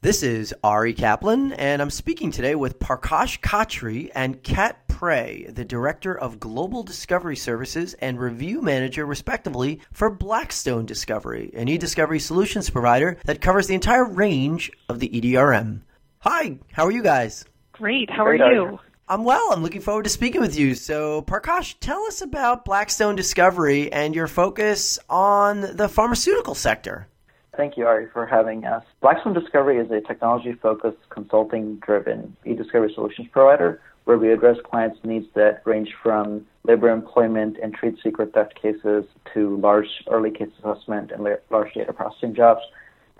This is Ari Kaplan, and I'm speaking today with Prakash Khatri and Kat Prey, the Director of Global Discovery Services and Review Manager, respectively, for Blackstone Discovery, an eDiscovery solutions provider that covers the entire range of the EDRM. Hi, how are you guys? Great, how are you? I'm well. I'm looking forward to speaking with you. So, Prakash, tell us about Blackstone Discovery and your focus on the pharmaceutical sector. Thank you, Ari, for having us. Blackstone Discovery is a technology-focused, consulting-driven eDiscovery solutions provider where we address clients' needs that range from labor employment and trade secret theft cases to large early case assessment and large data processing jobs,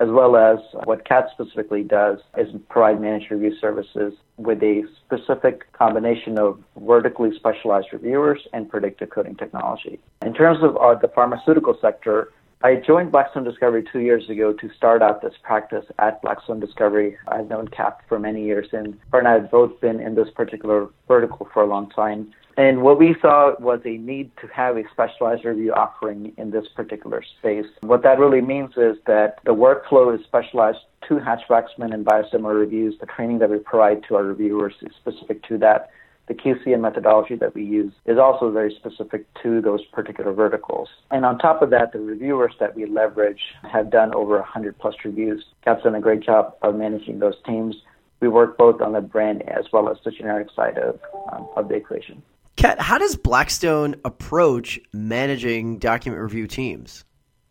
as well as what Kat specifically does is provide managed review services with a specific combination of vertically specialized reviewers and predictive coding technology. In terms of the pharmaceutical sector, I joined Blackstone Discovery 2 years ago to start out this practice at Blackstone Discovery. I've known Kat for many years, and her and I have both been in this particular vertical for a long time. And what we saw was a need to have a specialized review offering in this particular space. What that really means is that the workflow is specialized to Hatch-Waxman and biosimilar reviews. The training that we provide to our reviewers is specific to that. The QCM methodology that we use is also very specific to those particular verticals. And on top of that, the reviewers that we leverage have done over 100 plus reviews. Kat's done a great job of managing those teams. We work both on the brand as well as the generic side of the equation. Kat, how does Blackstone approach managing document review teams?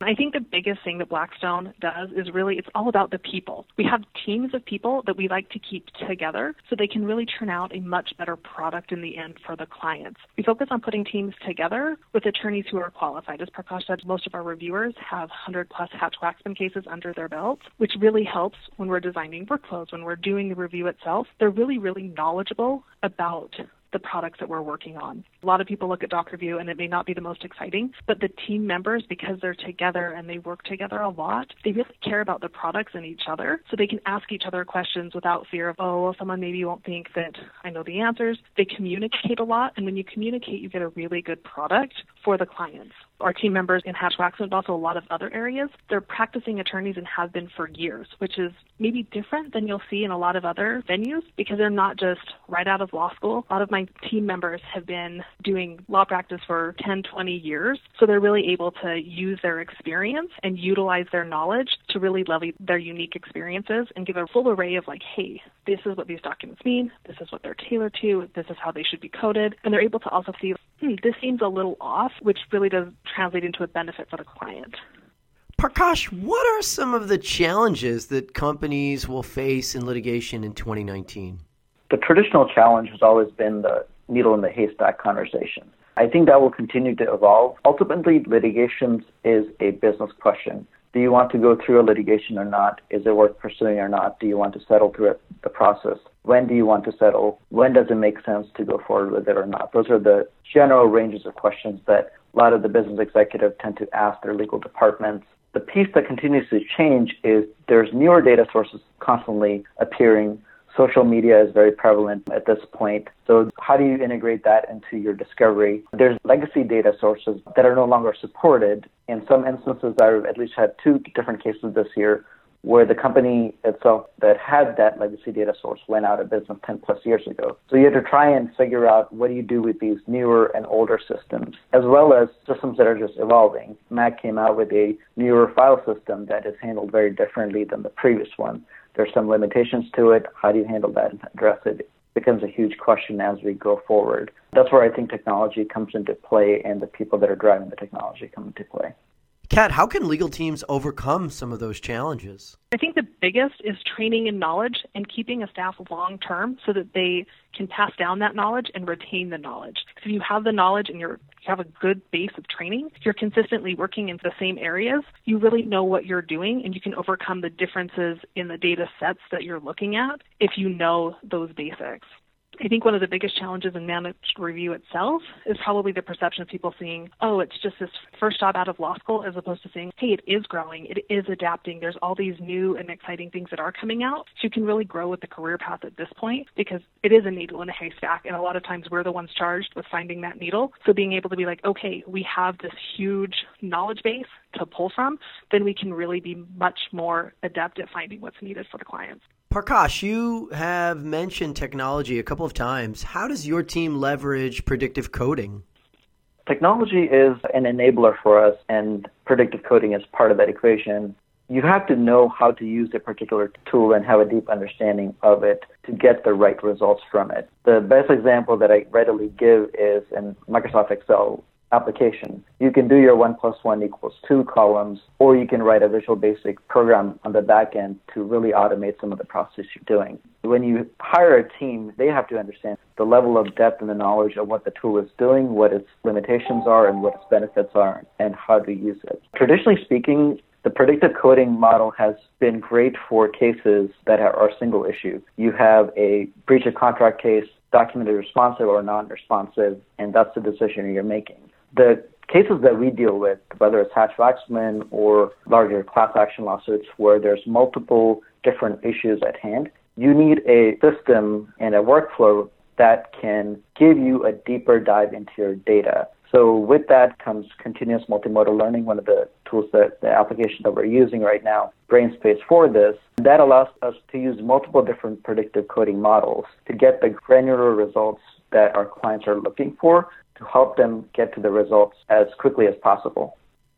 I think the biggest thing that Blackstone does is really it's all about the people. We have teams of people that we like to keep together so they can really turn out a much better product in the end for the clients. We focus on putting teams together with attorneys who are qualified. As Prakash said, most of our reviewers have 100-plus Hatch-Waxman cases under their belts, which really helps when we're designing workflows, when we're doing the review itself. They're really, really knowledgeable about the products that we're working on. A lot of people look at DocReview and it may not be the most exciting, but the team members, because they're together and they work together a lot, they really care about the products and each other so they can ask each other questions without fear of, someone maybe won't think that I know the answers. They communicate a lot, and when you communicate, you get a really good product for the clients. Our team members in Hatch-Waxman, but also a lot of other areas, they're practicing attorneys and have been for years, which is maybe different than you'll see in a lot of other venues because they're not just right out of law school. A lot of my team members have been doing law practice for 10, 20 years, so they're really able to use their experience and utilize their knowledge to really leverage their unique experiences and give a full array of like, hey, this is what these documents mean, this is what they're tailored to, this is how they should be coded, and they're able to also see, this seems a little off, which really does translate into a benefit for the client. Prakash, what are some of the challenges that companies will face in litigation in 2019? The traditional challenge has always been the needle in the haystack conversation. I think that will continue to evolve. Ultimately, litigation is a business question. Do you want to go through a litigation or not? Is it worth pursuing or not? Do you want to settle through the process? When do you want to settle? When does it make sense to go forward with it or not? Those are the general ranges of questions that a lot of the business executives tend to ask their legal departments. The piece that continues to change is there's newer data sources constantly appearing. Social media is very prevalent at this point. So how do you integrate that into your discovery? There's legacy data sources that are no longer supported. In some instances, I've at least had 2 different cases this year where the company itself that had that legacy data source went out of business 10 plus years ago. So you have to try and figure out what do you do with these newer and older systems, as well as systems that are just evolving. Mac came out with a newer file system that is handled very differently than the previous one. There's some limitations to it. How do you handle that and address it? It becomes a huge question as we go forward. That's where I think technology comes into play and the people that are driving the technology come into play. Kat, how can legal teams overcome some of those challenges? I think the biggest is training and knowledge and keeping a staff long-term so that they can pass down that knowledge and retain the knowledge. So if you have the knowledge and you have a good base of training, you're consistently working in the same areas, you really know what you're doing, and you can overcome the differences in the data sets that you're looking at if you know those basics. I think one of the biggest challenges in managed review itself is probably the perception of people seeing, oh, it's just this first job out of law school, as opposed to saying, hey, it is growing, it is adapting. There's all these new and exciting things that are coming out. So you can really grow with the career path at this point, because it is a needle in a haystack. And a lot of times we're the ones charged with finding that needle. So being able to be like, okay, we have this huge knowledge base to pull from, then we can really be much more adept at finding what's needed for the clients. Prakash, you have mentioned technology a couple of times. How does your team leverage predictive coding? Technology is an enabler for us, and predictive coding is part of that equation. You have to know how to use a particular tool and have a deep understanding of it to get the right results from it. The best example that I readily give is in Microsoft Excel application. You can do your 1 + 1 = 2 columns, or you can write a Visual Basic program on the back end to really automate some of the process you're doing. When you hire a team, they have to understand the level of depth and the knowledge of what the tool is doing, what its limitations are, and what its benefits are, and how to use it. Traditionally speaking, the predictive coding model has been great for cases that are single issue. You have a breach of contract case, documented responsive or non-responsive, and that's the decision you're making. The cases that we deal with, whether it's Hatch-Waxman or larger class action lawsuits where there's multiple different issues at hand, you need a system and a workflow that can give you a deeper dive into your data. So with that comes continuous multimodal learning, one of the tools that the application that we're using right now, BrainSpace, for this. That allows us to use multiple different predictive coding models to get the granular results that our clients are looking for, to help them get to the results as quickly as possible.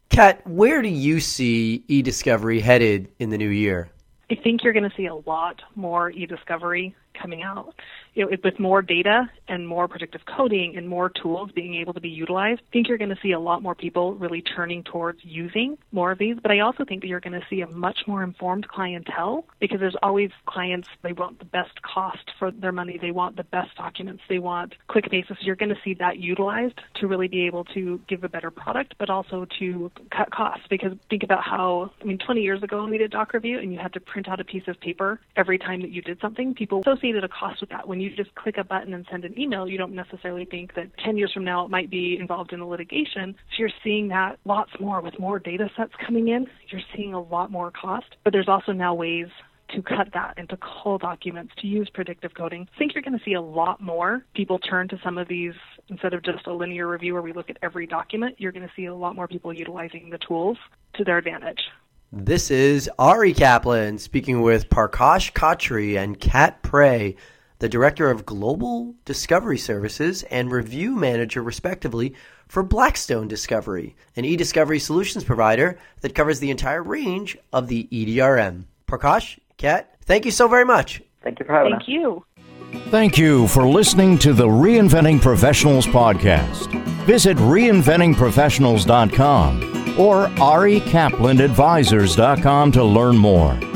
Kat, where do you see eDiscovery headed in the new year? I think you're going to see a lot more eDiscovery coming out. You know, with more data and more predictive coding and more tools being able to be utilized, I think you're going to see a lot more people really turning towards using more of these. But I also think that you're going to see a much more informed clientele, because there's always clients, they want the best cost for their money. They want the best documents. They want quick basis. You're going to see that utilized to really be able to give a better product, but also to cut costs. Because think about how, 20 years ago when we did DocReview and you had to print out a piece of paper every time that you did something, people associated a cost with that. When you just click a button and send an email, you don't necessarily think that 10 years from now it might be involved in a litigation. So you're seeing that lots more with more data sets coming in. You're seeing a lot more cost, but there's also now ways to cut that and to cull documents, to use predictive coding. I think you're going to see a lot more people turn to some of these, instead of just a linear review where we look at every document. You're going to see a lot more people utilizing the tools to their advantage. This is Ari Kaplan speaking with Prakash Khatri and Kat Prey, the Director of Global Discovery Services and Review Manager, respectively, for Blackstone Discovery, an eDiscovery solutions provider that covers the entire range of the EDRM. Prakash, Kat, thank you so very much. Thank you for having us. Thank you. Thank you for listening to the Reinventing Professionals podcast. Visit ReinventingProfessionals.com or AriKaplanAdvisors.com to learn more.